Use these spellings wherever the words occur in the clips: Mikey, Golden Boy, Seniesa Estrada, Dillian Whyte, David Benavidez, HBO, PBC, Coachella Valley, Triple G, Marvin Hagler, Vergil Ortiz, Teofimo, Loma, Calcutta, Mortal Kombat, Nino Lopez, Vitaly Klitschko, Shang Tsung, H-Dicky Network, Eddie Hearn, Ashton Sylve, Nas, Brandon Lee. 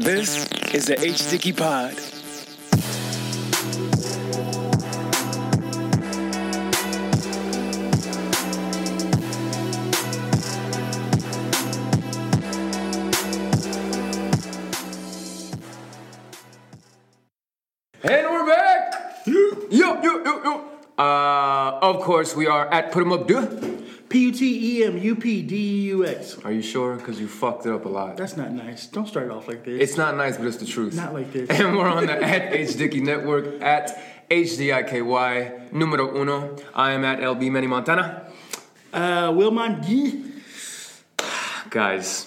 This is the H-Dicky Pod. And we're back! Of course, we are at Put 'Em Up, dude. P-U-T-E-M-U-P-D-U-X. Are you sure? Because you fucked it up a lot. That's not nice. Don't start it off like this. It's not nice, but it's the truth. Not like this. And we're on the at H-Dicky Network, at H-D-I-K-Y, numero uno. I am at LB Manny Montana. Wilmon G. Guys.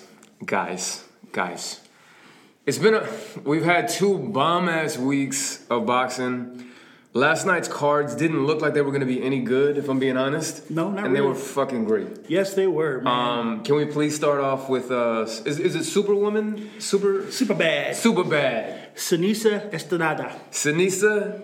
It's been we've had two bomb-ass weeks of boxing. Last night's cards didn't look like they were going to be any good, if I'm being honest. No, not really. And they were fucking great. Yes, they were, man. Can we please start off with, is it Superwoman? Superbad. Seniesa Estrada. Seniesa,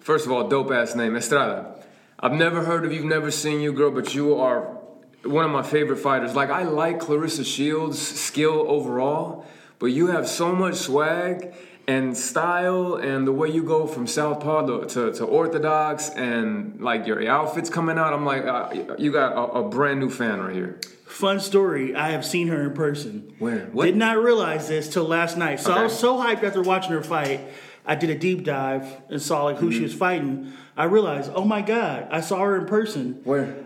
first of all, dope-ass name, Estrada. I've never heard of you, never seen you, girl, but you are one of my favorite fighters. Like, I like Clarissa Shields' skill overall, but you have so much swag and style, and the way you go from southpaw to orthodox, and like your outfits coming out, I'm like, you got a brand new fan right here. Fun story, I have seen her in person. Where? What? Did not realize this till last night. So okay. I was so hyped after watching her fight. I did a deep dive and saw like who she was fighting. I realized, oh my god, I saw her in person. Where?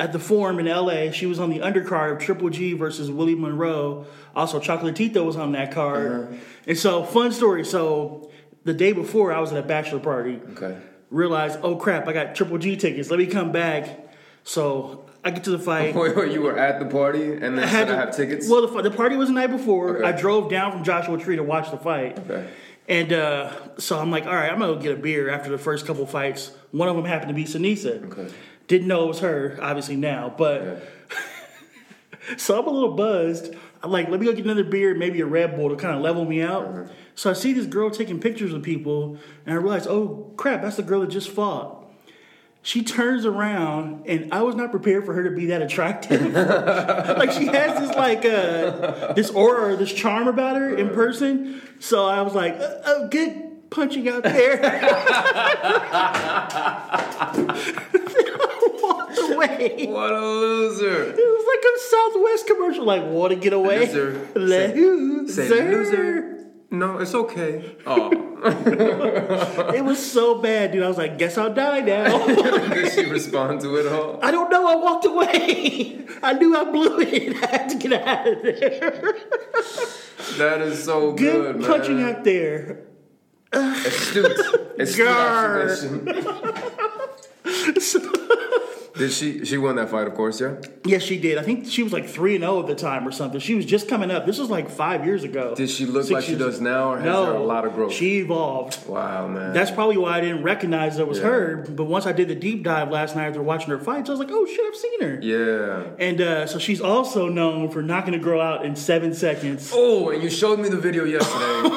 At the Forum in LA, she was on the undercard of Triple G versus Willie Monroe. Also, Chocolatito was on that card. Uh-huh. And so, fun story. So, the day before, I was at a bachelor party. Okay. Realized, oh crap, I got Triple G tickets. Let me come back. So, I get to the fight. Wait, you were at the party and then said I have tickets? Well, the party was the night before. Okay. I drove down from Joshua Tree to watch the fight. Okay. And so, I'm like, all right, I'm going to go get a beer after the first couple fights. One of them happened to be Seniesa. Okay. Didn't know it was her, obviously now, but so I'm a little buzzed. I'm like, let me go get another beer, maybe a Red Bull to kind of level me out. Mm-hmm. So I see this girl taking pictures of people, and I realize, oh crap, that's the girl that just fought. She turns around, and I was not prepared for her to be that attractive. Like she has this like this aura, or this charm about her in person. So I was like, oh, good punching out there. Away. What a loser. It was like a Southwest commercial. Like, want to get away? Loser. Say loser. No, it's okay. Oh. It was so bad, dude. I was like, guess I'll die now. Did she respond to it all? I don't know. I walked away. I knew I blew it. I had to get out of there. That is so good, man. Good punching out there. Astute observation. Did she won that fight, of course, yeah? Yes, she did. I think she was like 3-0 at the time or something. She was just coming up. This was like 5 years ago. Did she look like she does now, or has there a lot of growth? She evolved. Wow, man. That's probably why I didn't recognize that it was her. But once I did the deep dive last night after watching her fights, I was like, oh, shit, I've seen her. Yeah. And so she's also known for knocking a girl out in 7 seconds. Oh, and you showed me the video yesterday.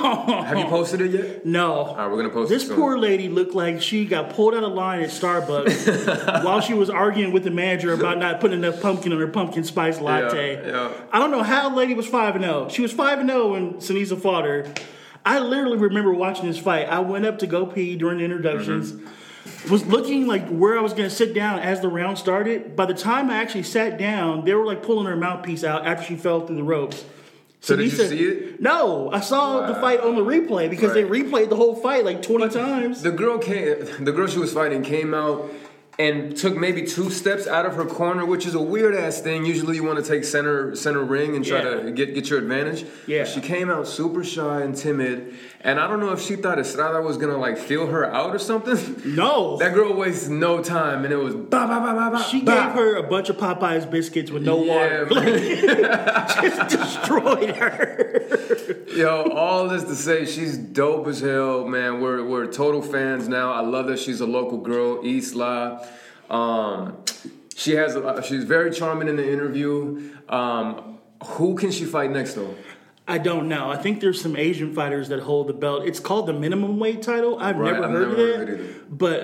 Have you posted it yet? No. All right, we're going to post this soon. This poor lady looked like she got pulled out of line at Starbucks while she was arguing with the manager about not putting enough pumpkin on her pumpkin spice latte. Yeah. I don't know how the lady was 5-0. She was 5-0 when Seniesa fought her. I literally remember watching this fight. I went up to go pee during the introductions. Mm-hmm. Was looking like where I was going to sit down as the round started. By the time I actually sat down, they were like pulling her mouthpiece out after she fell through the ropes. So did you see it? No, I saw the fight on the replay because they replayed the whole fight like 20 times. The girl she was fighting came out and took maybe 2 steps out of her corner, which is a weird-ass thing. Usually you want to take center ring and try to get your advantage. Yeah. But she came out super shy and timid, and I don't know if she thought Estrada was going to, like, feel her out or something. No. That girl wastes no time, and it was ba-ba-ba-ba-ba. She gave her a bunch of Popeye's biscuits with no water. Just destroyed her. Yo, all this to say, she's dope as hell, man. We're total fans now. I love that she's a local girl, East La. She's very charming in the interview. Who can she fight next, though? I don't know. I think there's some Asian fighters that hold the belt. It's called the minimum weight title. I've never heard of it. But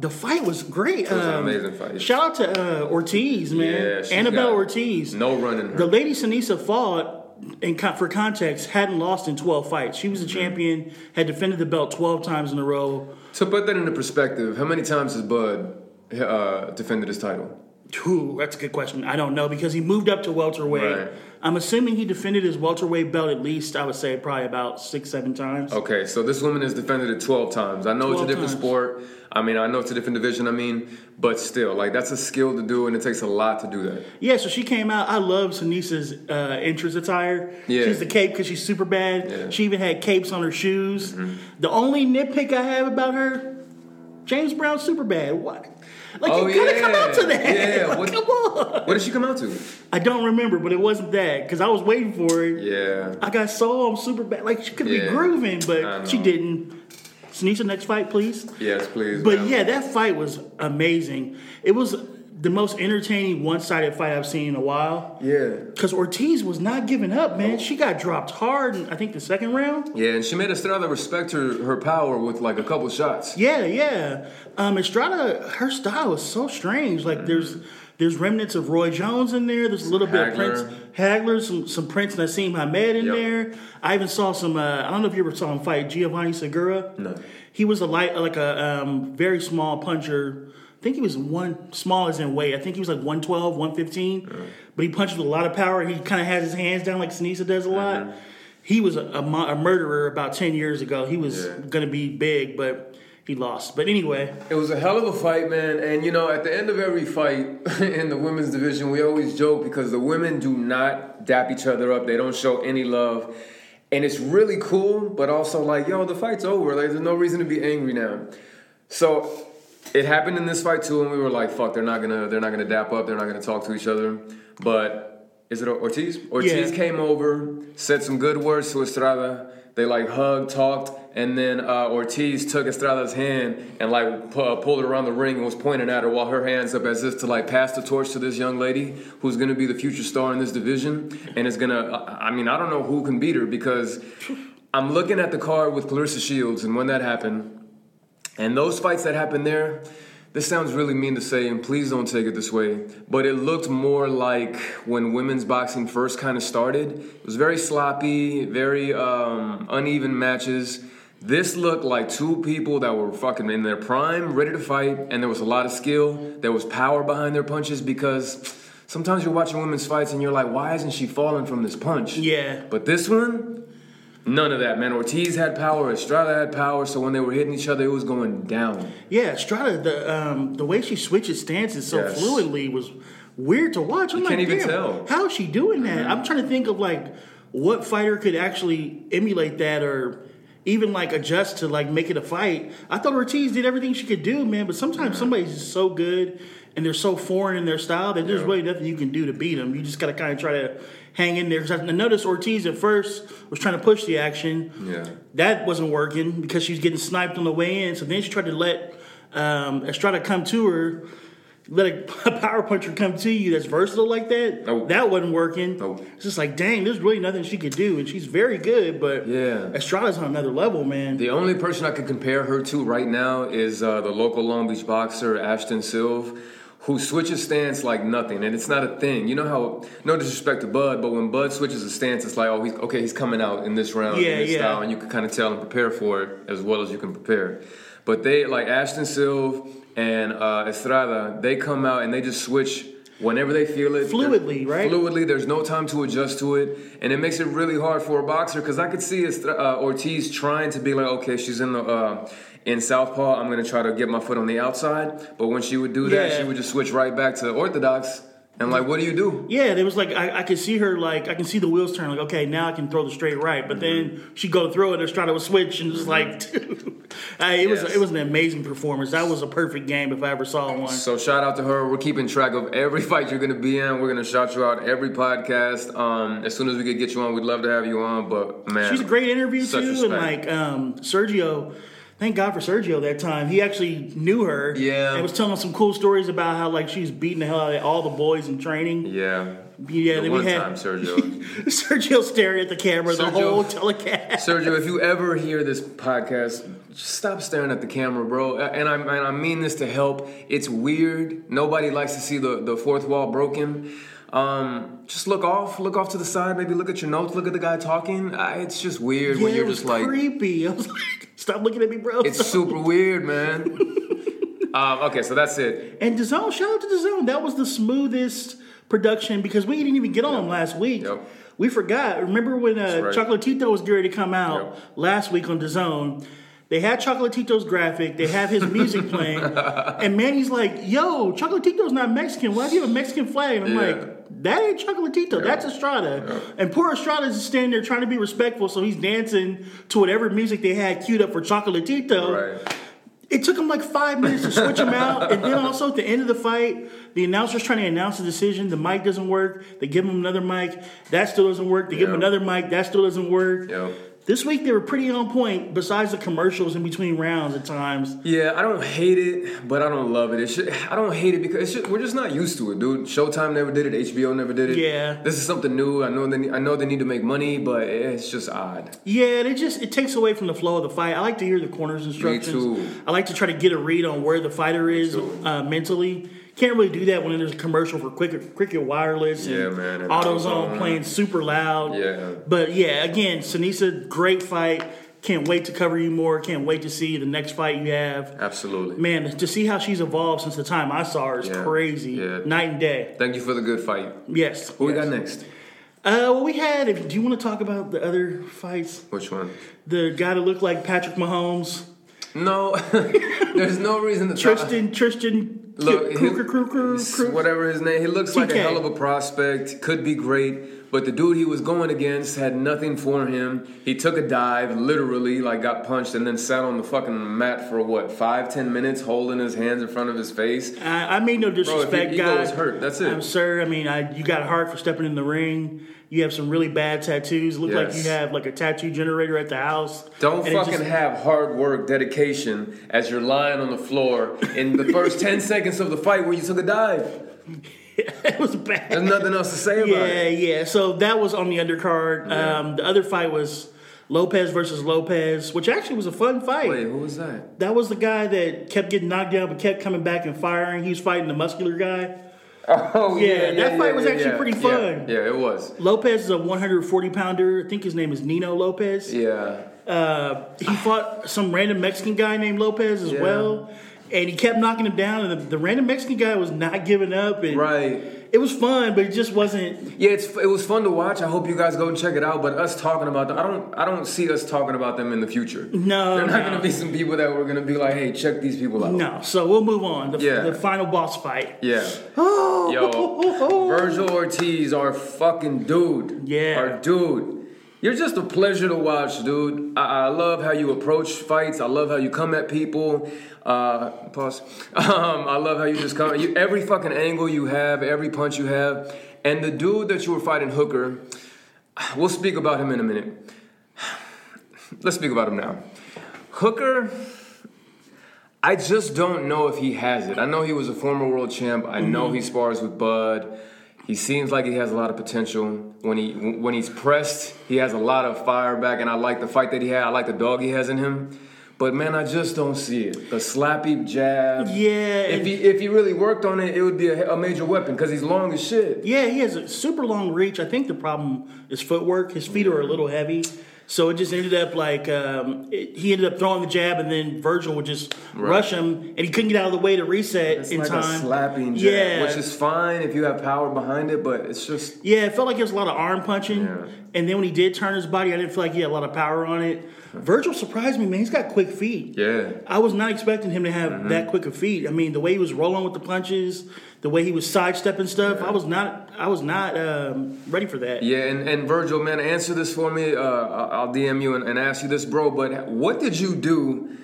the fight was great. It was an amazing fight. Shout out to Ortiz, man. Yeah, Annabelle Ortiz. No running her. The lady Seniesa fought for context, hadn't lost in 12 fights. She was a champion, had defended the belt 12 times in a row. To put that into perspective, how many times has Bud defended his title? Ooh, that's a good question. I don't know, because he moved up to welterweight. Right. I'm assuming he defended his welterweight belt at least, I would say, probably about 6-7 times. Okay, so this woman has defended it 12 times. I know it's a different sport. I mean, I know it's a different division, but still, like, that's a skill to do, and it takes a lot to do that. Yeah, so she came out. I love Senisa's entrance attire. Yeah. She's the cape because she's super bad. Yeah. She even had capes on her shoes. Mm-hmm. The only nitpick I have about her, James Brown super bad. What? Like, you could have come out to that. Yeah, like, come on. What did she come out to? I don't remember, but it wasn't that, because I was waiting for it. Yeah. I got so on super bad. Like, she could be grooving, but she didn't. Seniesa, next fight, please. Yes, please. But, yeah, that fight was amazing. It was the most entertaining one-sided fight I've seen in a while. Yeah. Because Ortiz was not giving up, man. She got dropped hard in, I think, the second round. Yeah, and she made Estrada respect her power with, like, a couple shots. Yeah, yeah. Estrada, her style was so strange. Like, there's remnants of Roy Jones in there. There's a little bit of Prince Hagler, some Prince Nassim Hamed in there. I even saw some, I don't know if you ever saw him fight Giovanni Segura. No. He was a very small puncher. I think he was small as in weight. I think he was like 112, 115. Mm. But he punched with a lot of power. He kind of has his hands down like Seniesa does a lot. Mm-hmm. He was a murderer about 10 years ago. He was going to be big, but he lost. But anyway. It was a hell of a fight, man. And, you know, at the end of every fight in the women's division, we always joke because the women do not dap each other up. They don't show any love. And it's really cool, but also like, yo, the fight's over. Like, there's no reason to be angry now. So it happened in this fight too, and we were like, "Fuck, they're not gonna dap up, they're not gonna talk to each other." But is it Ortiz? Ortiz came over, said some good words to Estrada. They like hugged, talked, and then Ortiz took Estrada's hand and like pulled it around the ring and was pointing at her while her hands up as if to like pass the torch to this young lady who's gonna be the future star in this division and is gonna. I mean, I don't know who can beat her because I'm looking at the card with Clarissa Shields, and when that happened. And those fights that happened there, this sounds really mean to say, and please don't take it this way, but it looked more like when women's boxing first kind of started. It was very sloppy, very uneven matches. This looked like two people that were fucking in their prime, ready to fight, and there was a lot of skill. There was power behind their punches because sometimes you're watching women's fights and you're like, why isn't she falling from this punch? Yeah. But this one, none of that, man. Ortiz had power. Estrada had power. So when they were hitting each other, it was going down. Yeah, Estrada, the way she switches stances so fluidly was weird to watch. I'm like, damn, even tell. How is she doing that? Mm-hmm. I'm trying to think of like what fighter could actually emulate that or even like adjust to like make it a fight. I thought Ortiz did everything she could do, man. But sometimes somebody's just so good and they're so foreign in their style that there's really nothing you can do to beat them. You just got to kind of try to hang in there. Because I noticed Ortiz at first was trying to push the action. Yeah. That wasn't working because she was getting sniped on the way in. So then she tried to let Estrada come to her, let a power puncher come to you that's versatile like that. Oh. That wasn't working. Oh. It's just like, dang, there's really nothing she could do. And she's very good, but Estrada's on another level, man. The only person I could compare her to right now is the local Long Beach boxer, Ashton Sylve, who switches stance like nothing, and it's not a thing. You know how, no disrespect to Bud, but when Bud switches a stance, it's like, oh, he's coming out in this round, in this style, and you can kind of tell and prepare for it as well as you can prepare. But they, like Ashton Sylve and Estrada, they come out and they just switch whenever they feel it. Fluidly, right? Fluidly, there's no time to adjust to it, and it makes it really hard for a boxer, because I could see Ortiz trying to be like, okay, she's in the in southpaw, I'm going to try to get my foot on the outside. But when she would do that, she would just switch right back to orthodox. And, like, what do you do? Yeah, there was, like, I could see her, like, I can see the wheels turn. Like, okay, now I can throw the straight right. But then she'd go through it and Estrada would switch. And it's like, dude. It was an amazing performance. That was a perfect game if I ever saw one. So, shout out to her. We're keeping track of every fight you're going to be in. We're going to shout you out every podcast. As soon as we could get you on, we'd love to have you on. But, man. She's a great interview, too. Respect. And, like, Sergio. Thank God for Sergio that time. He actually knew her. Yeah. And was telling us some cool stories about how, like, she was beating the hell out of all the boys in training. Yeah. Yeah, then one we had time, Sergio. Sergio staring at the camera the whole telecast. Sergio, if you ever hear this podcast, just stop staring at the camera, bro. And I mean this to help. It's weird. Nobody likes to see the fourth wall broken. Just look off to the side, maybe look at your notes, look at the guy talking. It's just weird when you're just like... creepy. I was like, stop looking at me, bro. It's super weird, man. Okay, so that's it. And DAZN, shout out to DAZN. That was the smoothest production because we didn't even get on him last week. Yep. We forgot. Remember when Chocolatito was ready to come out last week on DAZN? They had Chocolatito's graphic. They have his music playing. And Manny's like, yo, Chocolatito's not Mexican. Why do you have a Mexican flag? And I'm like, that ain't Chocolatito. That's Estrada. And poor Estrada's just standing there trying to be respectful, so he's dancing to whatever music they had queued up for Chocolatito. Right. It took him like 5 minutes to switch him out. And then also at the end of the fight, the announcer's trying to announce the decision. The mic doesn't work. They give him another mic. That still doesn't work. They give him another mic. That still doesn't work. Yep. This week, they were pretty on point, besides the commercials in between rounds at times. Yeah, I don't hate it, but I don't love it. I don't hate it because we're just not used to it, dude. Showtime never did it. HBO never did it. Yeah. This is something new. I know they need to make money, but it's just odd. Yeah, it takes away from the flow of the fight. I like to hear the corner's instructions. Me too. I like to try to get a read on where the fighter is mentally. Can't really do that when there's a commercial for Cricket Wireless and AutoZone playing super loud. Yeah. But, again, Seniesa, great fight. Can't wait to cover you more. Can't wait to see the next fight you have. Absolutely. Man, to see how she's evolved since the time I saw her is crazy. Yeah. Night and day. Thank you for the good fight. Yes. Who we got next? Do you want to talk about the other fights? Which one? The guy that looked like Patrick Mahomes. No. There's no reason to talk. Tristan. Look, whatever his name, he looks like a hell of a prospect. Could be great, but the dude he was going against had nothing for him. He took a dive, literally, like got punched, and then sat on the fucking mat for 5-10 minutes, holding his hands in front of his face. I mean, no disrespect, bro, if your ego is hurt. That's it. Sir, I mean, you got hard for stepping in the ring. You have some really bad tattoos. Look like you have like a tattoo generator at the house. Don't fucking have hard work, dedication as you're lying on the floor in the first 10 seconds of the fight where you took a dive. It was bad. There's nothing else to say about it. Yeah. So that was on the undercard. Yeah. The other fight was Lopez versus Lopez, which actually was a fun fight. Wait, who was that? That was the guy that kept getting knocked down but kept coming back and firing. He was fighting the muscular guy. Oh, that fight was actually pretty fun. Yeah, it was. Lopez is a 140-pounder. I think his name is Nino Lopez. Yeah. He fought some random Mexican guy named Lopez as well. And he kept knocking him down. And the random Mexican guy was not giving up. And it was fun, but it just wasn't... Yeah, it was fun to watch. I hope you guys go and check it out. But us talking about them, I don't see us talking about them in the future. No, they're not going to be some people that we're going to be like, hey, check these people out. No, so we'll move on. The final boss fight. Yeah. Oh. Yo, Vergil Ortiz, our fucking dude. Yeah. Our dude. You're just a pleasure to watch, dude. I love how you approach fights. I love how you come at people. Pause. I love how you just come. Every fucking angle you have, every punch you have. And the dude that you were fighting, Hooker, we'll speak about him in a minute. Let's speak about him now. Hooker, I just don't know if he has it. I know he was a former world champ. I know he spars with Bud. He seems like he has a lot of potential. When he's pressed, he has a lot of fire back, and I like the fight that he had. I like the dog he has in him. But, man, I just don't see it. The slappy jab. Yeah. If he really worked on it, it would be a major weapon because he's long as shit. Yeah, he has a super long reach. I think the problem is footwork. His feet are a little heavy. So it just ended up like he ended up throwing the jab, and then Vergil would just rush him, and he couldn't get out of the way to reset in time. It's like a slapping jab, which is fine if you have power behind it, but it's just... Yeah, it felt like it was a lot of arm punching, and then when he did turn his body, I didn't feel like he had a lot of power on it. Vergil surprised me, man. He's got quick feet. Yeah. I was not expecting him to have that quick of feet. I mean, the way he was rolling with the punches... The way he was sidestepping stuff, I was not ready for that. Yeah, and Vergil, man, answer this for me. I'll DM you and ask you this, bro. But what did you do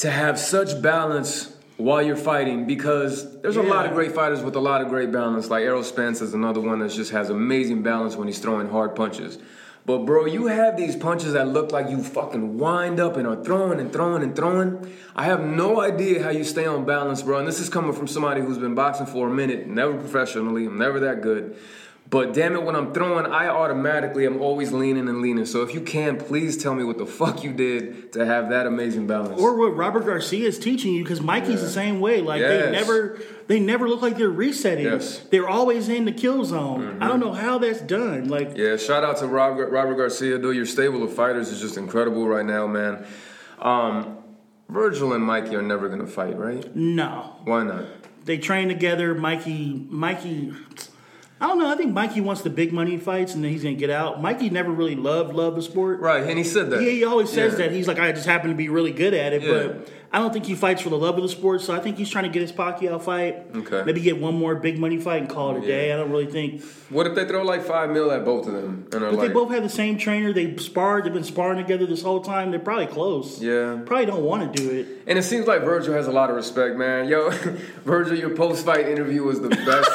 to have such balance while you're fighting? Because there's a lot of great fighters with a lot of great balance. Like Errol Spence is another one that just has amazing balance when he's throwing hard punches. But, bro, you have these punches that look like you fucking wind up and are throwing and throwing and throwing. I have no idea how you stay on balance, bro. And this is coming from somebody who's been boxing for a minute, never professionally, never that good. But damn it, when I'm throwing, I automatically am always leaning and leaning. So if you can, please tell me what the fuck you did to have that amazing balance. Or what Robert Garcia is teaching you, because Mikey's the same way. Like they never look like they're resetting. Yes. They're always in the kill zone. Mm-hmm. I don't know how that's done. Like shout out to Robert Garcia. Though your stable of fighters is just incredible right now, man. Vergil and Mikey are never gonna fight, right? No. Why not? They train together. Mikey. I don't know. I think Mikey wants the big money fights, and then he's going to get out. Mikey never really loved the sport. Right, and he said that. He always says that. He's like, I just happen to be really good at it, but I don't think he fights for the love of the sport, so I think he's trying to get his Pacquiao fight. Okay. Maybe get one more big money fight and call it a day. I don't really think. What if they throw like $5 million at both of them? And but they both have the same trainer. They sparred. They've been sparring together this whole time. They're probably close. Yeah. Probably don't want to do it. And it seems like Vergil has a lot of respect, man. Yo, Vergil, your post-fight interview was the best.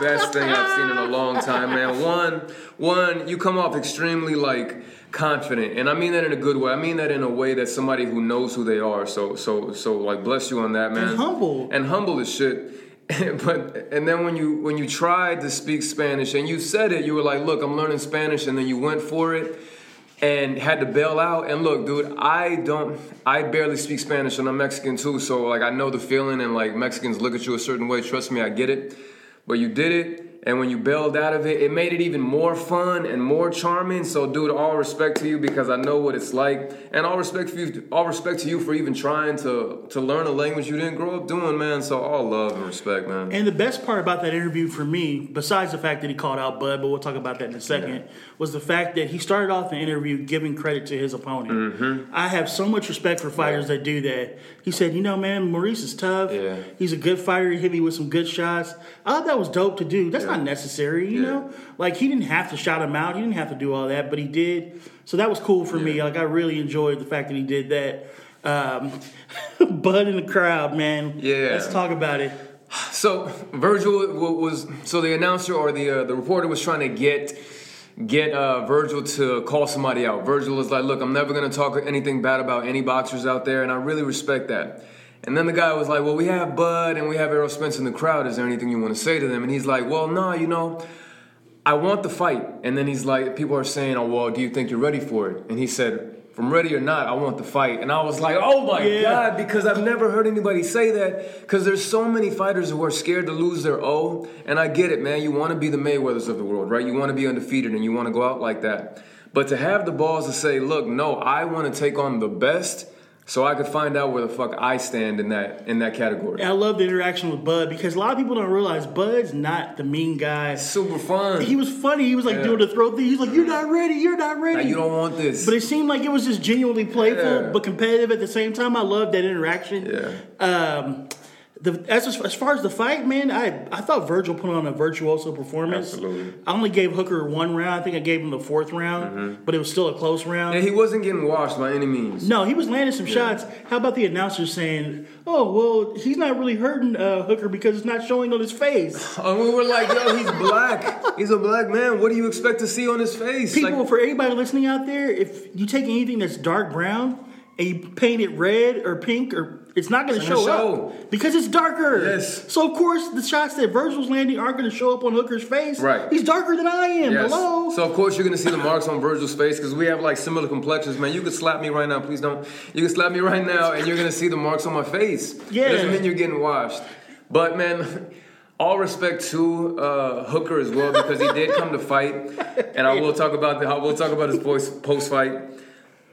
Best thing I've seen in a long time, man. One, you come off extremely, confident. And I mean that in a good way. I mean that in a way that somebody who knows who they are. So, bless you on that, man. And humble. And humble as shit. And then when you tried to speak Spanish and you said it, you were like, look, I'm learning Spanish. And then you went for it and had to bail out. And look, dude, I barely speak Spanish, and I'm Mexican too. So, I know the feeling. And, Mexicans look at you a certain way. Trust me, I get it. But you did it, and when you bailed out of it, it made it even more fun and more charming. So, dude, all respect to you, because I know what it's like, and all respect to you for even trying to learn a language you didn't grow up doing, man. So, all love and respect, man. And the best part about that interview for me, besides the fact that he called out Bud, but we'll talk about that in a second, was the fact that he started off the interview giving credit to his opponent. Mm-hmm. I have so much respect for fighters that do that. He said, man, Maurice is tough. Yeah. He's a good fighter. He hit me with some good shots. I thought that was dope to do. That's not necessary, you know? He didn't have to shout him out. He didn't have to do all that, but he did. So that was cool for me. I really enjoyed the fact that he did that. Bud in the crowd, man. Yeah. Let's talk about it. So Vergil was... So the announcer or the reporter was trying to get Vergil to call somebody out. Vergil was like, look, I'm never going to talk anything bad about any boxers out there, and I really respect that. And then the guy was like, well, we have Bud and we have Errol Spence in the crowd. Is there anything you want to say to them? And he's like, well, no, I want the fight. And then he's like, people are saying, oh, well, do you think you're ready for it? And he said, from ready or not, I want the fight. And I was like, oh, my God, because I've never heard anybody say that, because there's so many fighters who are scared to lose their O. And I get it, man. You want to be the Mayweathers of the world, right? You want to be undefeated and you want to go out like that. But to have the balls to say, look, no, I want to take on the best, so I could find out where the fuck I stand in that category. I love the interaction with Bud, because a lot of people don't realize Bud's not the mean guy. Super fun. He was funny. He was doing the throat thing. He's like, you're not ready. Now you don't want this. But it seemed like it was just genuinely playful but competitive at the same time. I loved that interaction. Yeah. As far as the fight, man, I thought Vergil put on a virtuoso performance. Absolutely. I only gave Hooker one round. I think I gave him the fourth round, but it was still a close round. And he wasn't getting washed by any means. No, he was landing some shots. How about the announcer saying, oh, well, he's not really hurting Hooker because it's not showing on his face. And we were like, yo, he's black. He's a black man. What do you expect to see on his face? People, for anybody listening out there, if you take anything that's dark brown and you paint it red or pink or... It's not going to show up because it's darker. Yes. So, of course, the shots that Vergil's landing aren't going to show up on Hooker's face. Right. He's darker than I am. Yes. Hello. So, of course, you're going to see the marks on Vergil's face, because we have, similar complexions. Man, you can slap me right now. Please don't. You can slap me right now, and you're going to see the marks on my face. Yeah. It doesn't mean you're getting washed. But, man... All respect to Hooker as well, because he did come to fight, and I will talk about his post fight.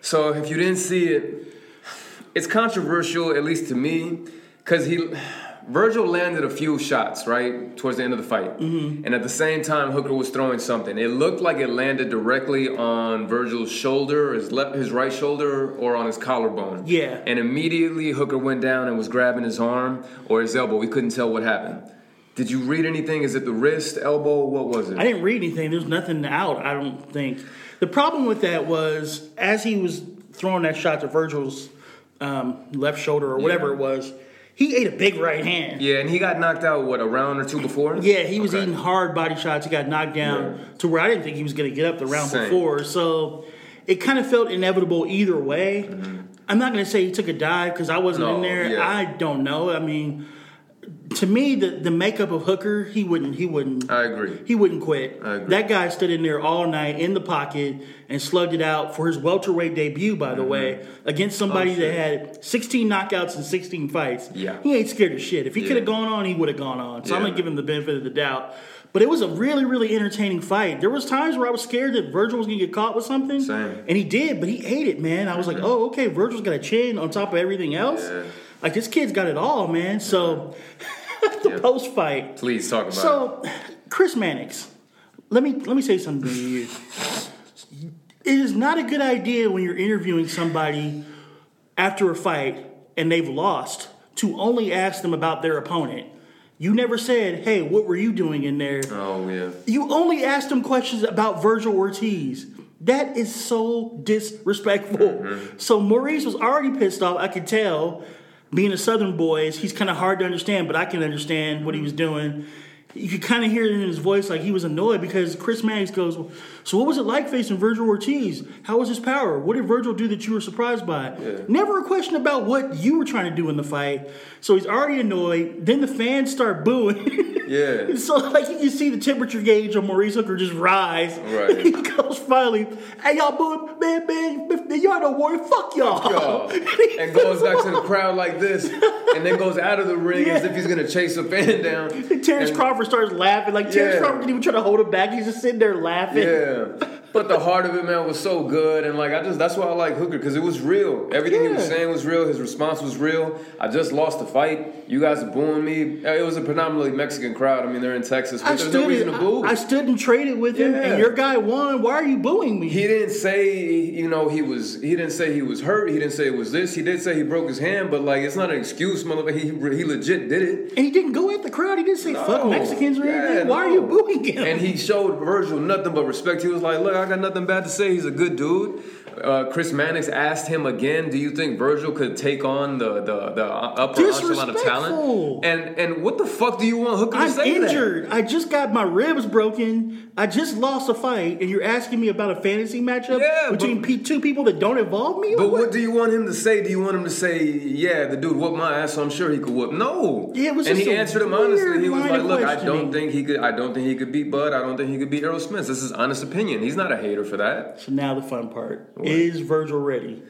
So if you didn't see it, it's controversial, at least to me, because Vergil landed a few shots right towards the end of the fight, and at the same time Hooker was throwing something. It looked like it landed directly on Vergil's shoulder, his right shoulder, or on his collarbone. Yeah, and immediately Hooker went down and was grabbing his arm or his elbow. We couldn't tell what happened. Did you read anything? Is it the wrist, elbow? What was it? I didn't read anything. There's nothing out, I don't think. The problem with that was, as he was throwing that shot to Vergil's left shoulder or whatever it was, he ate a big right hand. Yeah, and he got knocked out, a round or two before? Yeah, he was eating hard body shots. He got knocked down to where I didn't think he was going to get up the round before. So it kind of felt inevitable either way. Mm-hmm. I'm not going to say he took a dive because I wasn't in there. Yeah. I don't know. I mean... to me, the makeup of Hooker, he wouldn't. I agree. He wouldn't quit. I agree. That guy stood in there all night in the pocket and slugged it out for his welterweight debut, by the way, against somebody that had 16 knockouts and 16 fights. Yeah. He ain't scared of shit. If he could have gone on, he would have gone on. So I'm going to give him the benefit of the doubt. But it was a really, really entertaining fight. There was times where I was scared that Vergil was going to get caught with something. Same. And he did, but he ate it, man. I was like, oh, okay, Virgil's got a chin on top of everything else. Yeah. Like, this kid's got it all, man. So, the post-fight. Please talk about it. So, Chris Mannix, let me say something to you. It is not a good idea when you're interviewing somebody after a fight and they've lost to only ask them about their opponent. You never said, hey, what were you doing in there? Oh, yeah. You only asked them questions about Vergil Ortiz. That is so disrespectful. Mm-hmm. So Maurice was already pissed off. I could tell, being a Southern boy, he's kind of hard to understand, but I can understand what he was doing. You could kind of hear it in his voice, like he was annoyed because Chris Mannix goes, so what was it like facing Vergil Ortiz? How was his power? What did Vergil do that you were surprised by? Yeah. Never a question about what you were trying to do in the fight. So he's already annoyed. Then the fans start booing. Yeah. So, like, you can see the temperature gauge on Maurice Hooker just rise. Right. He goes finally, hey, y'all booing, man, y'all no warrior, fuck y'all. Fuck y'all. And goes back to the crowd like this, and then goes out of the ring as if he's going to chase a fan down. And Terence Crawford starts laughing. Like, Terence Crawford didn't even try to hold him back. He's just sitting there laughing. Yeah. But the heart of it, man, was so good. And, like, that's why I like Hooker, because it was real. Everything he was saying was real. His response was real. I just lost the fight. You guys are booing me. It was a predominantly Mexican crowd. I mean, they're in Texas, but there's no reason to boo. I stood and traded with him, and your guy won. Why are you booing me? He didn't say, you know, he didn't say he was hurt. He didn't say it was this. He did say he broke his hand, but, like, it's not an excuse, motherfucker. He legit did it. And he didn't go at the crowd. He didn't say, fuck Mexicans or anything. Why are you booing him? And he showed Vergil nothing but respect. He was like, look, I got nothing bad to say. He's a good dude. Chris Mannix asked him again, do you think Vergil could take on the upper echelon of talent? And what the fuck do you want Hooker to say? I'm injured. I just got my ribs broken. I just lost a fight, and you're asking me about a fantasy matchup between two people that don't involve me? But what do you want him to say? Do you want him to say, yeah, the dude whooped my ass, so I'm sure he could whoop? No. Yeah, it was and he answered him honestly. He was like, look, I don't think he could beat Bud. I don't think he could beat Errol Spence. This is honest opinion. He's not a hater for that. So now the fun part. Is Vergil ready?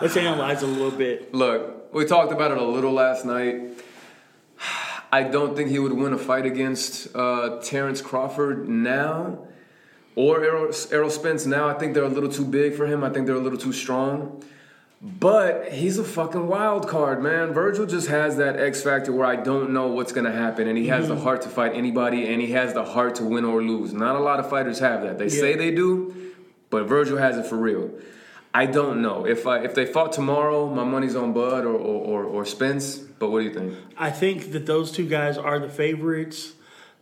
Let's analyze it a little bit. Look, we talked about it a little last night. I don't think he would win a fight against Terence Crawford now or Errol Spence now. I think they're a little too big for him. I think they're a little too strong. But he's a fucking wild card, man. Vergil just has that X factor where I don't know what's going to happen, and he has the heart to fight anybody, and he has the heart to win or lose. Not a lot of fighters have that. They say they do. But Vergil has it for real. I don't know. If they fought tomorrow, my money's on Bud or Spence. But what do you think? I think that those two guys are the favorites.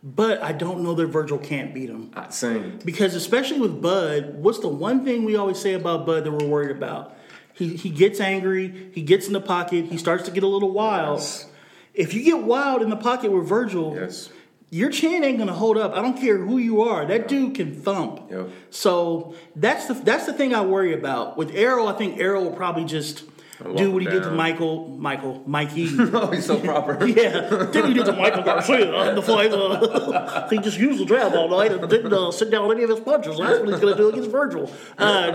But I don't know that Vergil can't beat them. Same. Because especially with Bud, what's the one thing we always say about Bud that we're worried about? He gets angry. He gets in the pocket. He starts to get a little wild. Yes. If you get wild in the pocket with Vergil... Yes. Your chin ain't gonna hold up. I don't care who you are. That dude can thump. Yep. So that's the thing I worry about. With Errol, I think Errol will probably just do what he did to Mikey. Oh, he's so proper. Did he did to Michael Garcia on the fight. He just used the jab all night and didn't sit down with any of his punches. That's what he's gonna do against Vergil.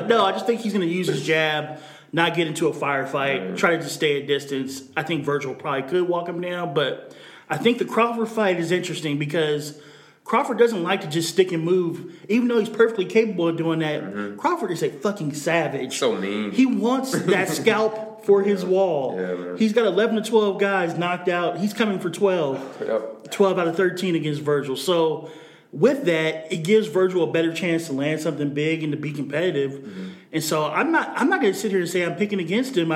No, I just think he's gonna use his jab. Not get into a firefight. Try to just stay at distance. I think Vergil probably could walk him down, but. I think the Crawford fight is interesting because Crawford doesn't like to just stick and move. Even though he's perfectly capable of doing that, Crawford is a fucking savage. So mean. He wants that scalp for his wall. Yeah, he's got 11 to 12 guys knocked out. He's coming for 12. 12 out of 13 against Vergil. So with that, it gives Vergil a better chance to land something big and to be competitive. And so I'm not going to sit here and say I'm picking against him.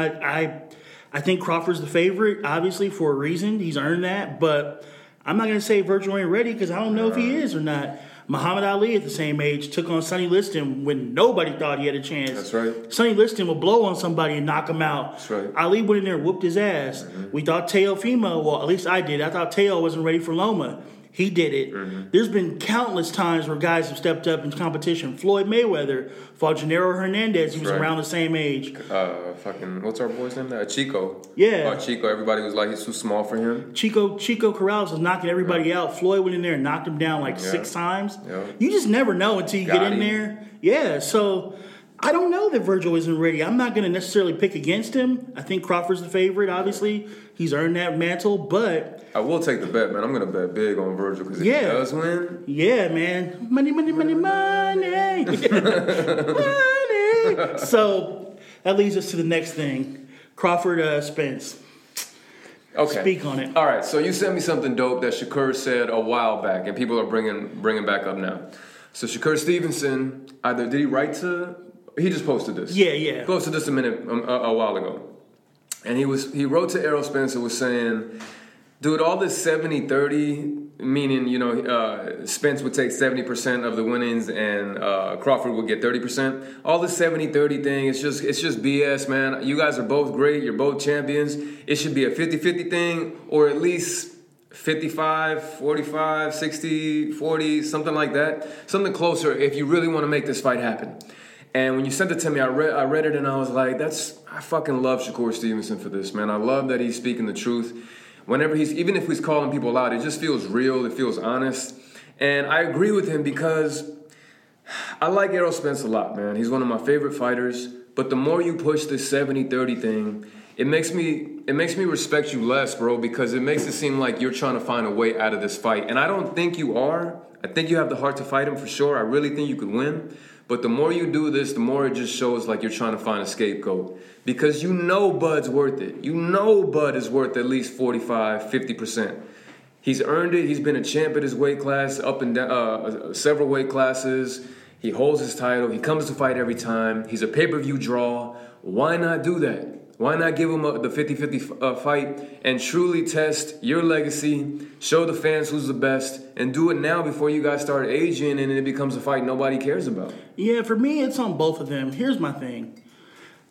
I think Crawford's the favorite, obviously, for a reason. He's earned that. But I'm not going to say Vergil ain't ready because I don't know if he is or not. Muhammad Ali, at the same age, took on Sonny Liston when nobody thought he had a chance. That's right. Sonny Liston would blow on somebody and knock him out. That's right. Ali went in there and whooped his ass. We thought Teofimo, well, at least I did. I thought Teo wasn't ready for Loma. He did it. Mm-hmm. There's been countless times where guys have stepped up in competition. Floyd Mayweather fought Genaro Hernandez. He was around the same age. What's our boy's name now? Chico. Yeah. Chico. Everybody was like, it's too small for him. Chico Corrales was knocking everybody out. Floyd went in there and knocked him down like six times. Yeah. You just never know until you get in there. Yeah. So I don't know that Vergil isn't ready. I'm not going to necessarily pick against him. I think Crawford's the favorite, obviously. He's earned that mantle, but I will take the bet, man. I'm going to bet big on Vergil because if he does win. Yeah, man. Money, money, money, money. Money. So that leads us to the next thing. Crawford Spence. Okay. Speak on it. All right. So you sent me something dope that Shakur said a while back, and people are bringing back up now. So Shakur Stevenson, either did he write to... He just posted this. Yeah. Posted this a while ago. And he wrote to Errol Spence and was saying, dude, all this 70-30, meaning, Spence would take 70% of the winnings and Crawford would get 30%. All this 70-30 thing, it's just BS, man. You guys are both great. You're both champions. It should be a 50-50 thing or at least 55, 45, 60, 40, something like that. Something closer if you really want to make this fight happen. And when you sent it to me, I read it and I was like, I fucking love Shakur Stevenson for this, man. I love that he's speaking the truth. Even if he's calling people out, it just feels real. It feels honest. And I agree with him because I like Errol Spence a lot, man. He's one of my favorite fighters. But the more you push this 70-30 thing, it makes me respect you less, bro, because it makes it seem like you're trying to find a way out of this fight. And I don't think you are. I think you have the heart to fight him for sure. I really think you could win. But the more you do this, the more it just shows like you're trying to find a scapegoat. Because you know Bud's worth it. You know Bud is worth at least 45, 50%. He's earned it. He's been a champ at his weight class, up and down, several weight classes. He holds his title. He comes to fight every time. He's a pay-per-view draw. Why not do that? Why not give him the 50-50 fight and truly test your legacy, show the fans who's the best, and do it now before you guys start aging and it becomes a fight nobody cares about? Yeah, for me, it's on both of them. Here's my thing.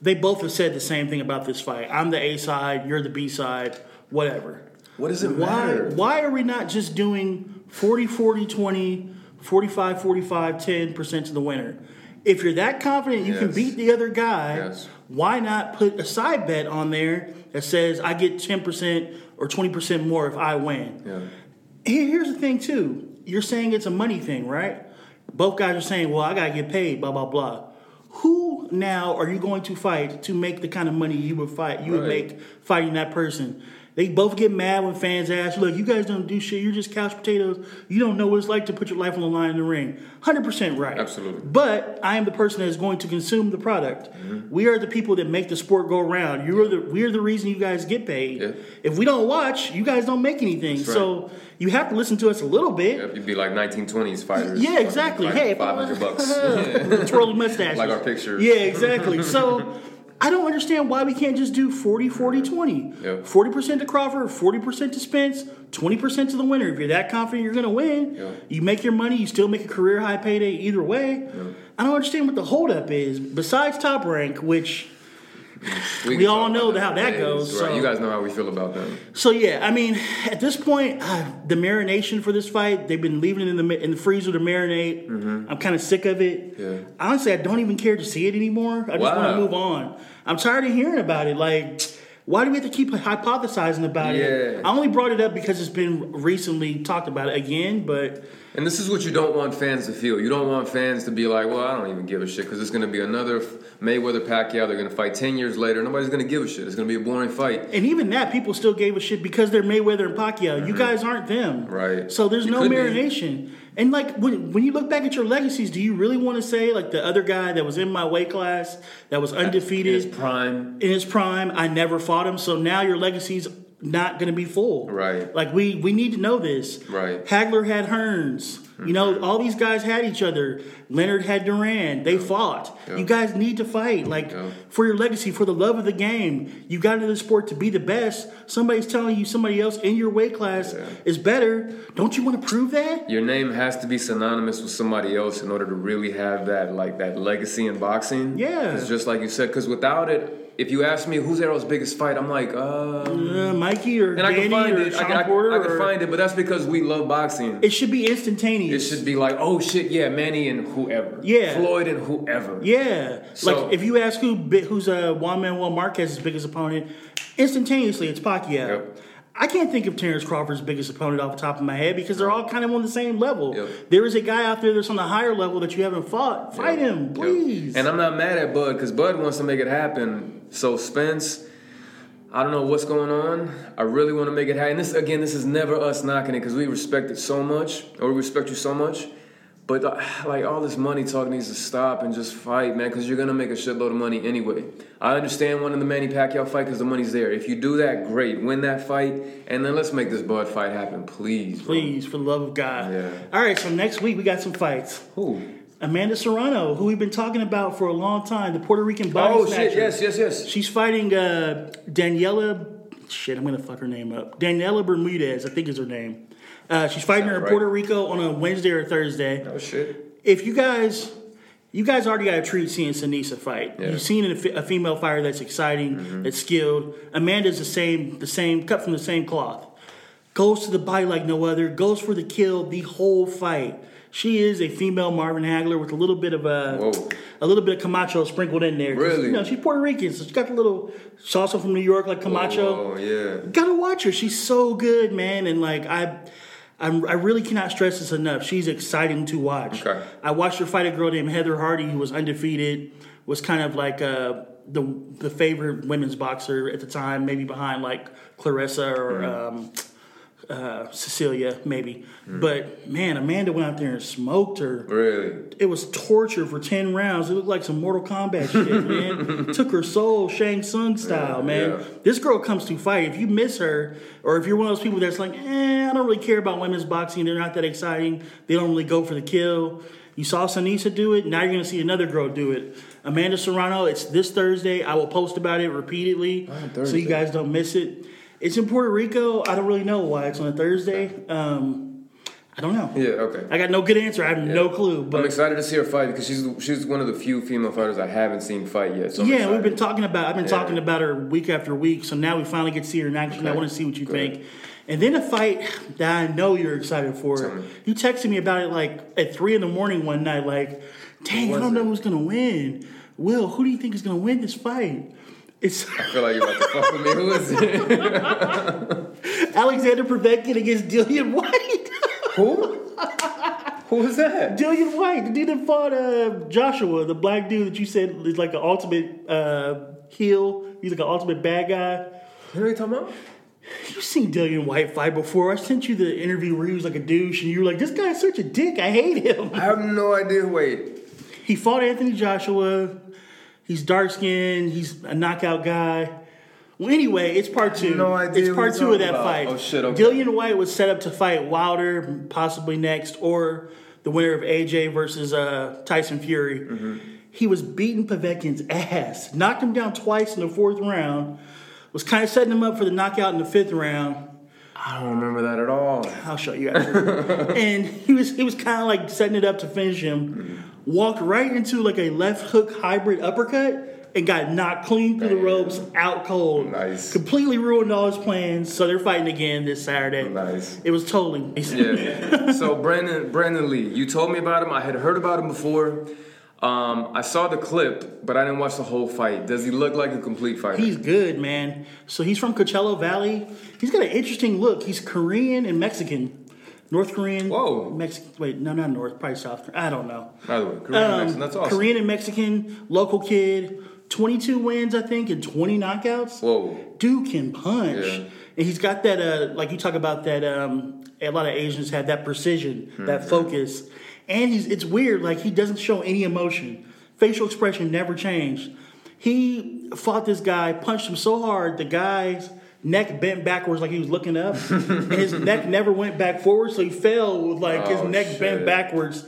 They both have said the same thing about this fight. I'm the A side, you're the B side, whatever. What does it matter? Why are we not just doing 40-40-20, 45-45-10% to the winner? If you're that confident you can beat the other guy, why not put a side bet on there that says I get 10% or 20% more if I win? Yeah. Here's the thing, too. You're saying it's a money thing, right? Both guys are saying, well, I got to get paid, blah, blah, blah. Who now are you going to fight to make the kind of money you would make fighting that person? They both get mad when fans ask, look, you guys don't do shit. You're just couch potatoes. You don't know what it's like to put your life on the line in the ring. 100% right. Absolutely. But I am the person that is going to consume the product. Mm-hmm. We are the people that make the sport go around. We are the reason you guys get paid. Yeah. If we don't watch, you guys don't make anything. Right. So you have to listen to us a little bit. Yep, you'd be like 1920s fighters. Yeah, exactly. Hey, $500. Twirling mustaches. Like our pictures. Yeah, exactly. So I don't understand why we can't just do 40-40-20. 40% to Crawford, 40% to Spence, 20% to the winner. If you're that confident you're going to win, you make your money, you still make a career-high payday either way. Yeah. I don't understand what the holdup is, besides Top Rank, which we all know how that goes. Right. So. You guys know how we feel about that. So, yeah, I mean, at this point, the marination for this fight, they've been leaving it in the freezer to marinate. Mm-hmm. I'm kind of sick of it. Yeah. Honestly, I don't even care to see it anymore. I just want to move on. I'm tired of hearing about it. Like, why do we have to keep hypothesizing about it? I only brought it up because it's been recently talked about again, but... And this is what you don't want fans to feel. You don't want fans to be like, well, I don't even give a shit because it's going to be another Mayweather-Pacquiao. They're going to fight 10 years later. Nobody's going to give a shit. It's going to be a boring fight. And even that, people still gave a shit because they're Mayweather and Pacquiao. Mm-hmm. You guys aren't them. Right. So there's no marination. And, like, when you look back at your legacies, do you really want to say, like, the other guy that was in my weight class, that was undefeated? In his prime. I never fought him. So now your legacy's not going to be full. Right. Like, we need to know this. Right. Hagler had Hearns. You know, all these guys had each other. Leonard had Duran. They fought. You guys need to fight. Like, for your legacy, for the love of the game. You got into the sport to be the best. Somebody's telling you somebody else in your weight class is better. Don't you want to prove that? Your name has to be synonymous with somebody else in order to really have that, like, that legacy in boxing. Yeah. It's just like you said, because without it, if you ask me who's Errol's biggest fight, I'm like, Mikey or Danny or Sean Porter. I can find it, but that's because we love boxing. It should be instantaneous. It should be like, oh shit, yeah, Manny and whoever. Yeah. Floyd and whoever. Yeah. So, like, if you ask who's Juan Manuel Marquez's biggest opponent, instantaneously it's Pacquiao. Yep. I can't think of Terence Crawford's biggest opponent off the top of my head because they're all kind of on the same level. Yep. There is a guy out there that's on the higher level that you haven't fought. Fight him, please. Yep. And I'm not mad at Bud because Bud wants to make it happen. So Spence, I don't know what's going on. I really want to make it happen. And this, again, this is never us knocking it because we respect it so much, or we respect you so much. But like, all this money talk needs to stop and just fight, man, because you're going to make a shitload of money anyway. I understand wanting the Manny Pacquiao fight because the money's there. If you do that, great. Win that fight, and then let's make this Bud fight happen, please. Please, bro. For the love of God. Yeah. All right, so next week we got some fights. Who? Amanda Serrano, who we've been talking about for a long time, the Puerto Rican body snatcher. Oh, shit, yes. She's fighting Daniela Bermudez, I think is her name. She's fighting her in Puerto Rico on a Wednesday or Thursday. Oh, shit. If you guys already got a treat seeing Seniesa fight. Yeah. You've seen a female fighter that's exciting, that's skilled. Amanda's the same, cut from the same cloth. Goes to the body like no other, goes for the kill the whole fight. She is a female Marvin Hagler with a little bit of Camacho sprinkled in there. Really? You know, she's Puerto Rican, so she's got a little. She's also from New York, like Camacho. Oh yeah. You gotta watch her. She's so good, man. And like I really cannot stress this enough. She's exciting to watch. Okay. I watched her fight a girl named Heather Hardy, who was undefeated, was kind of like the favorite women's boxer at the time, maybe behind like Clarissa or. Cecilia, maybe. But, man, Amanda went out there and smoked her. Really? It was torture for 10 rounds. It looked like some Mortal Kombat shit, man. Took her soul, Shang Tsung style, man. Yeah. This girl comes to fight. If you miss her, or if you're one of those people that's like, I don't really care about women's boxing. They're not that exciting. They don't really go for the kill. You saw Seniesa do it. Now you're going to see another girl do it. Amanda Serrano, it's this Thursday. I will post about it repeatedly so you guys don't miss it. It's in Puerto Rico. I don't really know why it's on a Thursday. I don't know. Yeah, okay. I got no good answer. I have no clue. But I'm excited to see her fight because she's one of the few female fighters I haven't seen fight yet. So we've been talking about. I've been talking about her week after week. So now we finally get to see her in action. Okay. I want to see what you think. And then a fight that I know you're excited for. You texted me about it like at 3 a.m. one night. Like, dang, I don't know who's gonna win. Will, who do you think is gonna win this fight? I feel like you're about to fuck with me. Who is it? Alexander Povetkin against Dillian Whyte. Who? Who is that? Dillian Whyte, the dude that fought Joshua, the black dude that you said is like an ultimate heel. He's like an ultimate bad guy. Who are you talking about? You've seen Dillian Whyte fight before. I sent you the interview where he was like a douche, and you were like, "This guy's such a dick. I hate him." I have no idea. Wait. He fought Anthony Joshua. He's dark-skinned. He's a knockout guy. Well, anyway, it's part two. No idea. It's part two of that fight. Oh, shit. Okay. Dillian Whyte was set up to fight Wilder, possibly next, or the winner of AJ versus Tyson Fury. He was beating Povetkin's ass. Knocked him down twice in the fourth round. Was kind of setting him up for the knockout in the fifth round. I don't remember that at all. I'll show you after. And he was kind of like setting it up to finish him. Walked right into like a left hook hybrid uppercut and got knocked clean through the ropes, out cold. Nice. Completely ruined all his plans. So they're fighting again this Saturday. Nice. It was totally nice. Yeah. So Brandon Lee, you told me about him. I had heard about him before. I saw the clip, but I didn't watch the whole fight. Does he look like a complete fighter? He's good, man. So he's from Coachella Valley. He's got an interesting look. He's Korean and Mexican. North Korean, Mexican. Wait, no, not North. Probably South. I don't know. By the way, Korean and Mexican. That's awesome. Korean and Mexican, local kid. 22 wins, I think, and 20 knockouts. Whoa, dude can punch. Yeah. And he's got that. Like you talk about that. A lot of Asians have that precision, that focus. And it's weird. Like he doesn't show any emotion. Facial expression never changed. He fought this guy, punched him so hard, the guy's neck bent backwards like he was looking up. And his neck never went back forward, so he fell with like his neck bent backwards,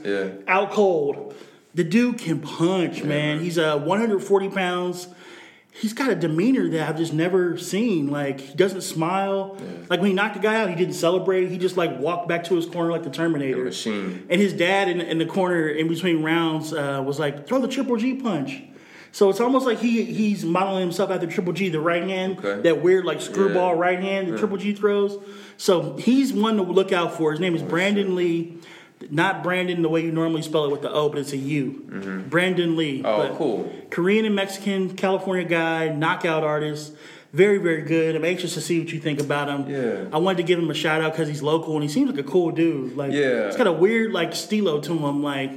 out cold. The dude can punch, man. He's 140 pounds. He's got a demeanor that I've just never seen. Like, he doesn't smile. Yeah. Like, when he knocked the guy out, he didn't celebrate. He just, like, walked back to his corner like the Terminator. The machine. And his dad in the corner in between rounds was like, throw the Triple G punch. So it's almost like he's modeling himself after Triple G, the right hand, that weird, like, screwball right hand that Triple G throws. So he's one to look out for. His name is Brandon Lee. Not Brandon the way you normally spell it with the O, but it's a U. Mm-hmm. Brandon Lee. Oh, but cool. Korean and Mexican, California guy, knockout artist. Very, very good. I'm anxious to see what you think about him. Yeah. I wanted to give him a shout out because he's local and he seems like a cool dude. Like, he's got a weird, like, stilo to him, like,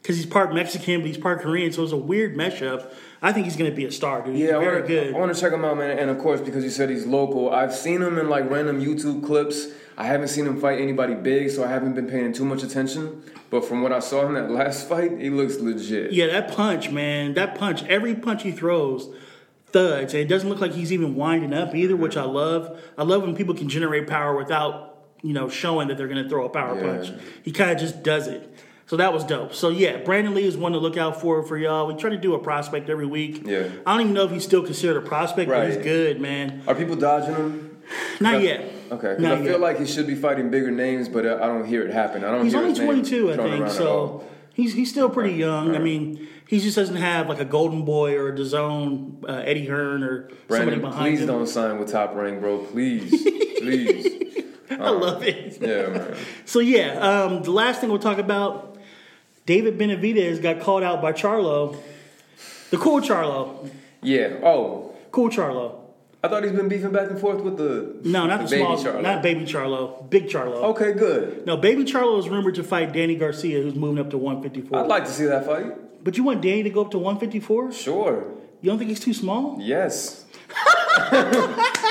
because he's part Mexican, but he's part Korean, so it's a weird mashup. I think he's going to be a star, dude. Yeah, I want to check him out, man. And, of course, because you said he's local, I've seen him in, like, random YouTube clips. I haven't seen him fight anybody big, so I haven't been paying too much attention. But from what I saw in that last fight, he looks legit. Yeah, that punch, man. That punch. Every punch he throws, thuds. And it doesn't look like he's even winding up either, which I love. I love when people can generate power without, you know, showing that they're going to throw a power punch. He kind of just does it. So that was dope. So, yeah, Brandon Lee is one to look out for y'all. We try to do a prospect every week. Yeah. I don't even know if he's still considered a prospect, but he's good, man. Are people dodging him? Not yet. Okay, because I feel like he should be fighting bigger names, but I don't hear it happen. He's only 22, I think, so he's still pretty young. Right. I mean, he just doesn't have like a Golden Boy or a DAZN, Eddie Hearn or Brandon, somebody behind him. Please don't sign with Top Rank, bro. Please, please. I love it. Yeah, man. So yeah, the last thing we'll talk about: David Benavidez got called out by Charlo, the cool Charlo. Yeah. Oh, cool Charlo. I thought he's been beefing back and forth with Baby Charlo. Big Charlo. Okay, good. No, Baby Charlo is rumored to fight Danny Garcia, who's moving up to 154. I'd like to see that fight. But you want Danny to go up to 154? Sure. You don't think he's too small? Yes.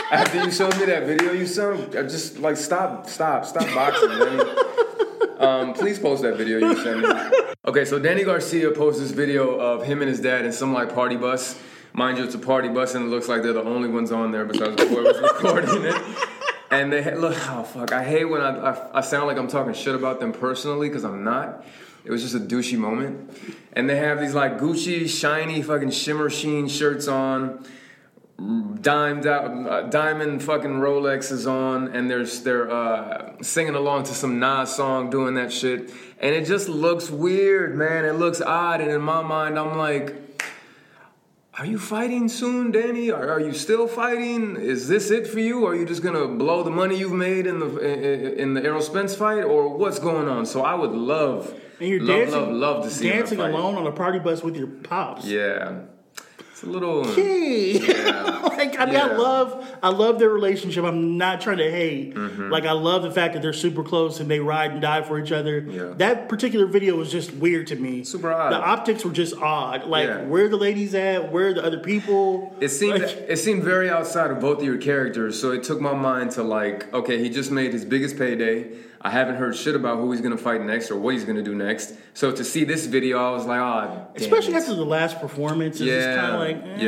After you showed me that video, you sent, I just like stop boxing, Danny. Please post that video you sent me. Okay, so Danny Garcia posts this video of him and his dad in some like party bus. Mind you, it's a party bus, and it looks like they're the only ones on there besides whoever's recording it. And they look, oh fuck! I hate when I sound like I'm talking shit about them personally because I'm not. It was just a douchey moment. And they have these like Gucci, shiny, fucking shimmer sheen shirts on, diamond fucking Rolexes on, and they're singing along to some Nas song, doing that shit, and it just looks weird, man. It looks odd, and in my mind, I'm like, are you fighting soon, Danny? Are you still fighting? Is this it for you? Are you just gonna blow the money you've made in the Errol Spence fight, or what's going on? So I would love to see dancing him alone on a party bus with your pops. Yeah, it's a little. Yeah. I love their relationship. I'm not trying to hate. Mm-hmm. Like I love the fact that they're super close and they ride and die for each other. Yeah. That particular video was just weird to me. Super odd. The optics were just odd. Like where are the ladies at? Where are the other people? It seemed very outside of both of your characters. So it took my mind to like, okay, he just made his biggest payday. I haven't heard shit about who he's going to fight next or what he's going to do next. So to see this video, I was like, oh, damn. Especially after the last performance. It's just kind of like,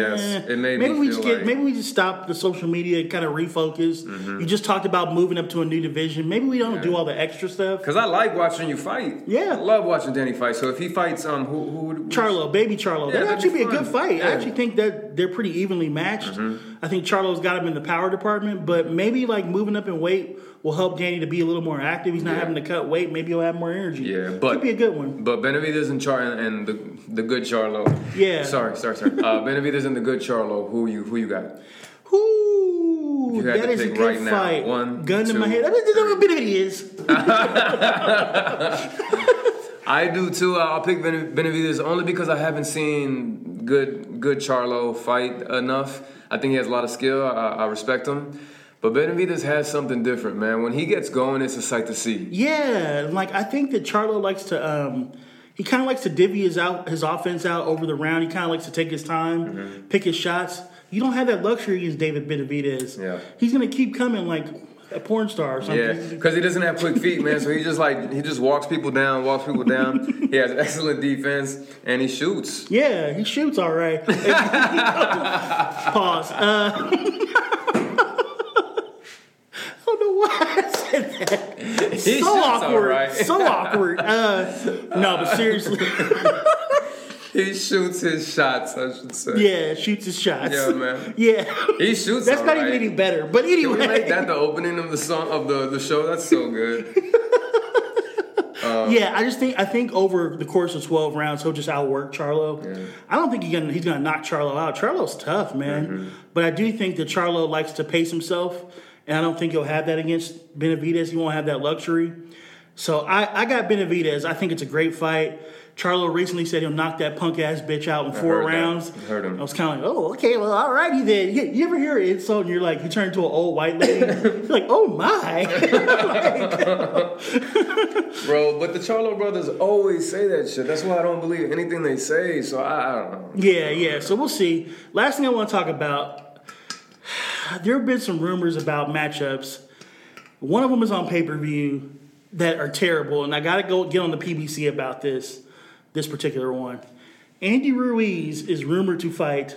it made me feel like... Maybe we just stop the social media and kind of refocus. Mm-hmm. You just talked about moving up to a new division. Maybe we don't do all the extra stuff. Because I like watching you fight. Yeah. I love watching Danny fight. So if he fights who Charlo, Baby Charlo. Yeah, that'd actually be a good fight. Yeah. I actually think that they're pretty evenly matched. Mm-hmm. I think Charlo's got him in the power department. But maybe like moving up in weight will help Danny to be a little more active. He's not having to cut weight. Maybe he'll have more energy. Yeah, but could be a good one. But Benavidez and the good Charlo. Yeah. Sorry. Benavidez and the good Charlo. Who you got? Who? That is a good fight. Now. One gun to my head. Benavidez. I do too. I'll pick Benavidez only because I haven't seen good Charlo fight enough. I think he has a lot of skill. I respect him. But Benavidez has something different, man. When he gets going, it's a sight to see. Yeah, like I think that Charlo likes to, he kind of likes to divvy his offense out over the round. He kind of likes to take his time, pick his shots. You don't have that luxury against David Benavidez. Yeah, he's gonna keep coming like a porn star or something. Yeah, because he doesn't have quick feet, man. So he just walks people down. He has excellent defense, and he shoots. Yeah, he shoots all right. Pause. So awkward. Right. So awkward. No, but seriously. He shoots his shots, I should say. Yeah, shoots his shots. Yeah, man. Yeah. He shoots. That's not even any better. But anyway. Can we make that the opening of the song of the show? That's so good. Yeah, I think over the course of 12 rounds, he'll just outwork Charlo. Yeah. I don't think he's gonna knock Charlo out. Charlo's tough, man. Mm-hmm. But I do think that Charlo likes to pace himself, and I don't think he'll have that against Benavidez. He won't have that luxury. So I got Benavidez. I think it's a great fight. Charlo recently said he'll knock that punk-ass bitch out in 4 rounds. I heard him. I was kind of like, oh, okay, well, all righty then. You ever hear an insult and you're like, you turn into an old white lady? You're like, oh, my. Bro, but the Charlo brothers always say that shit. That's why I don't believe anything they say, so I don't know. Yeah, so we'll see. Last thing I want to talk about, there have been some rumors about matchups. One of them is on pay-per-view that are terrible, and I got to go get on the PBC about this particular one. Andy Ruiz is rumored to fight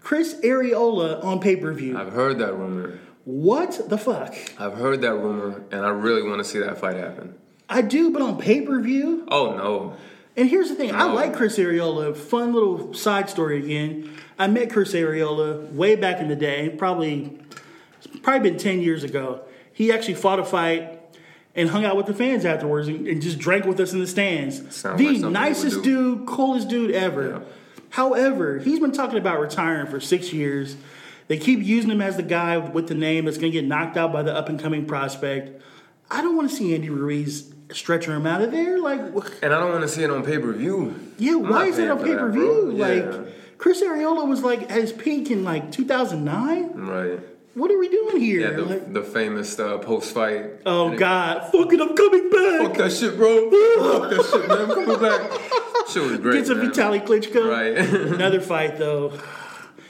Chris Arreola on pay-per-view. I've heard that rumor. What the fuck? I've heard that rumor, and I really want to see that fight happen. I do, but on pay-per-view? Oh, no. And here's the thing. No. I like Chris Arreola. Fun little side story again. I met Chris Arreola way back in the day, probably been 10 years ago. He actually fought a fight and hung out with the fans afterwards and just drank with us in the stands. The nicest dude, coolest dude ever. Yeah. However, he's been talking about retiring for 6 years. They keep using him as the guy with the name that's going to get knocked out by the up-and-coming prospect. I don't want to see Andy Ruiz stretching him out of there. And I don't want to see it on pay-per-view. Yeah, why is it on pay-per-view? Yeah. Chris Arreola was at his peak in 2009. Right. What are we doing here? Yeah, the famous post-fight. Oh, God. Fuck it, I'm coming back. Fuck that shit, bro. Fuck that shit, man. I'm coming back. Shit was great, Gets a Vitaly Klitschko. Right. Another fight, though.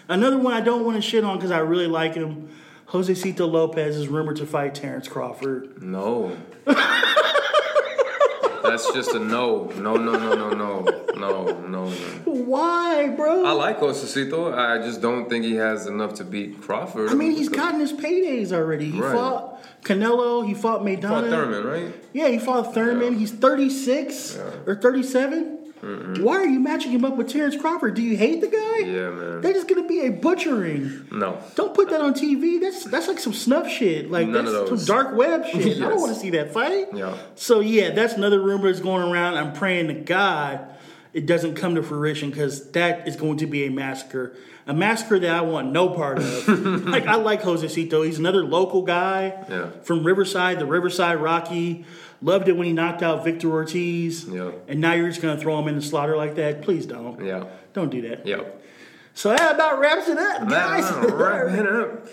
Another one I don't want to shit on because I really like him. Josecito Lopez is rumored to fight Terence Crawford. No. That's just a no. No, no, no, no, no. No. Why, bro? I like Josecito. I just don't think he has enough to beat Crawford. I mean, he's gotten his paydays already. He fought Canelo. He fought Maidana. He fought Thurman, right? Yeah, he fought Thurman. Yeah. He's 36 or 37. Mm-mm. Why are you matching him up with Terence Crawford? Do you hate the guy? Yeah, man. That is going to be a butchering. No. Don't put that on TV. That's like some snuff shit. That's some dark web shit. Yes. I don't want to see that fight. Yeah. So, yeah, that's another rumor that's going around. I'm praying to God it doesn't come to fruition because that is going to be a massacre. A massacre that I want no part of. I like Josecito. He's another local guy from Riverside, the Riverside Rocky. Loved it when he knocked out Victor Ortiz. Yep. And now you're just going to throw him in the slaughter like that? Please don't. Yeah. Don't do that. Yep. So that about wraps it up, guys. Wrapping it up.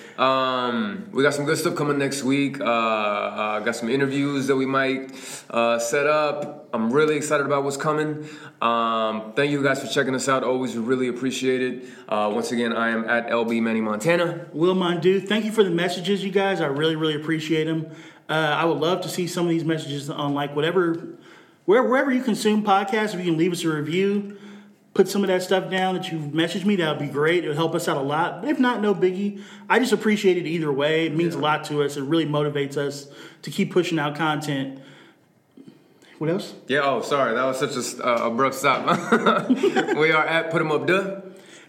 We got some good stuff coming next week. Got some interviews that we might set up. I'm really excited about what's coming. Thank you guys for checking us out. Always really appreciate it. Once again, I am at LB Manny Montana. Will Mondu, thank you for the messages, you guys. I really, really appreciate them. I would love to see some of these messages on wherever you consume podcasts. If you can leave us a review, put some of that stuff down that you've messaged me, that would be great. It would help us out a lot. But if not, no biggie. I just appreciate it either way. It means a lot to us. It really motivates us to keep pushing out content. What else? Yeah, oh, sorry. That was such an abrupt stop. We are at Put 'Em Up Duh.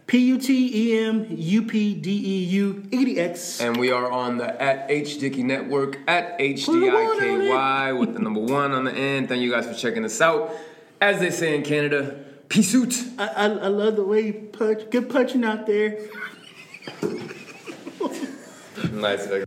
PUTEMUPDEU80X. And we are on the at H-Dicky Network, at HDIKY with the number 1 on the end. Thank you guys for checking us out. As they say in Canada, peace out. I love the way you punch. Good punching out there. Nice.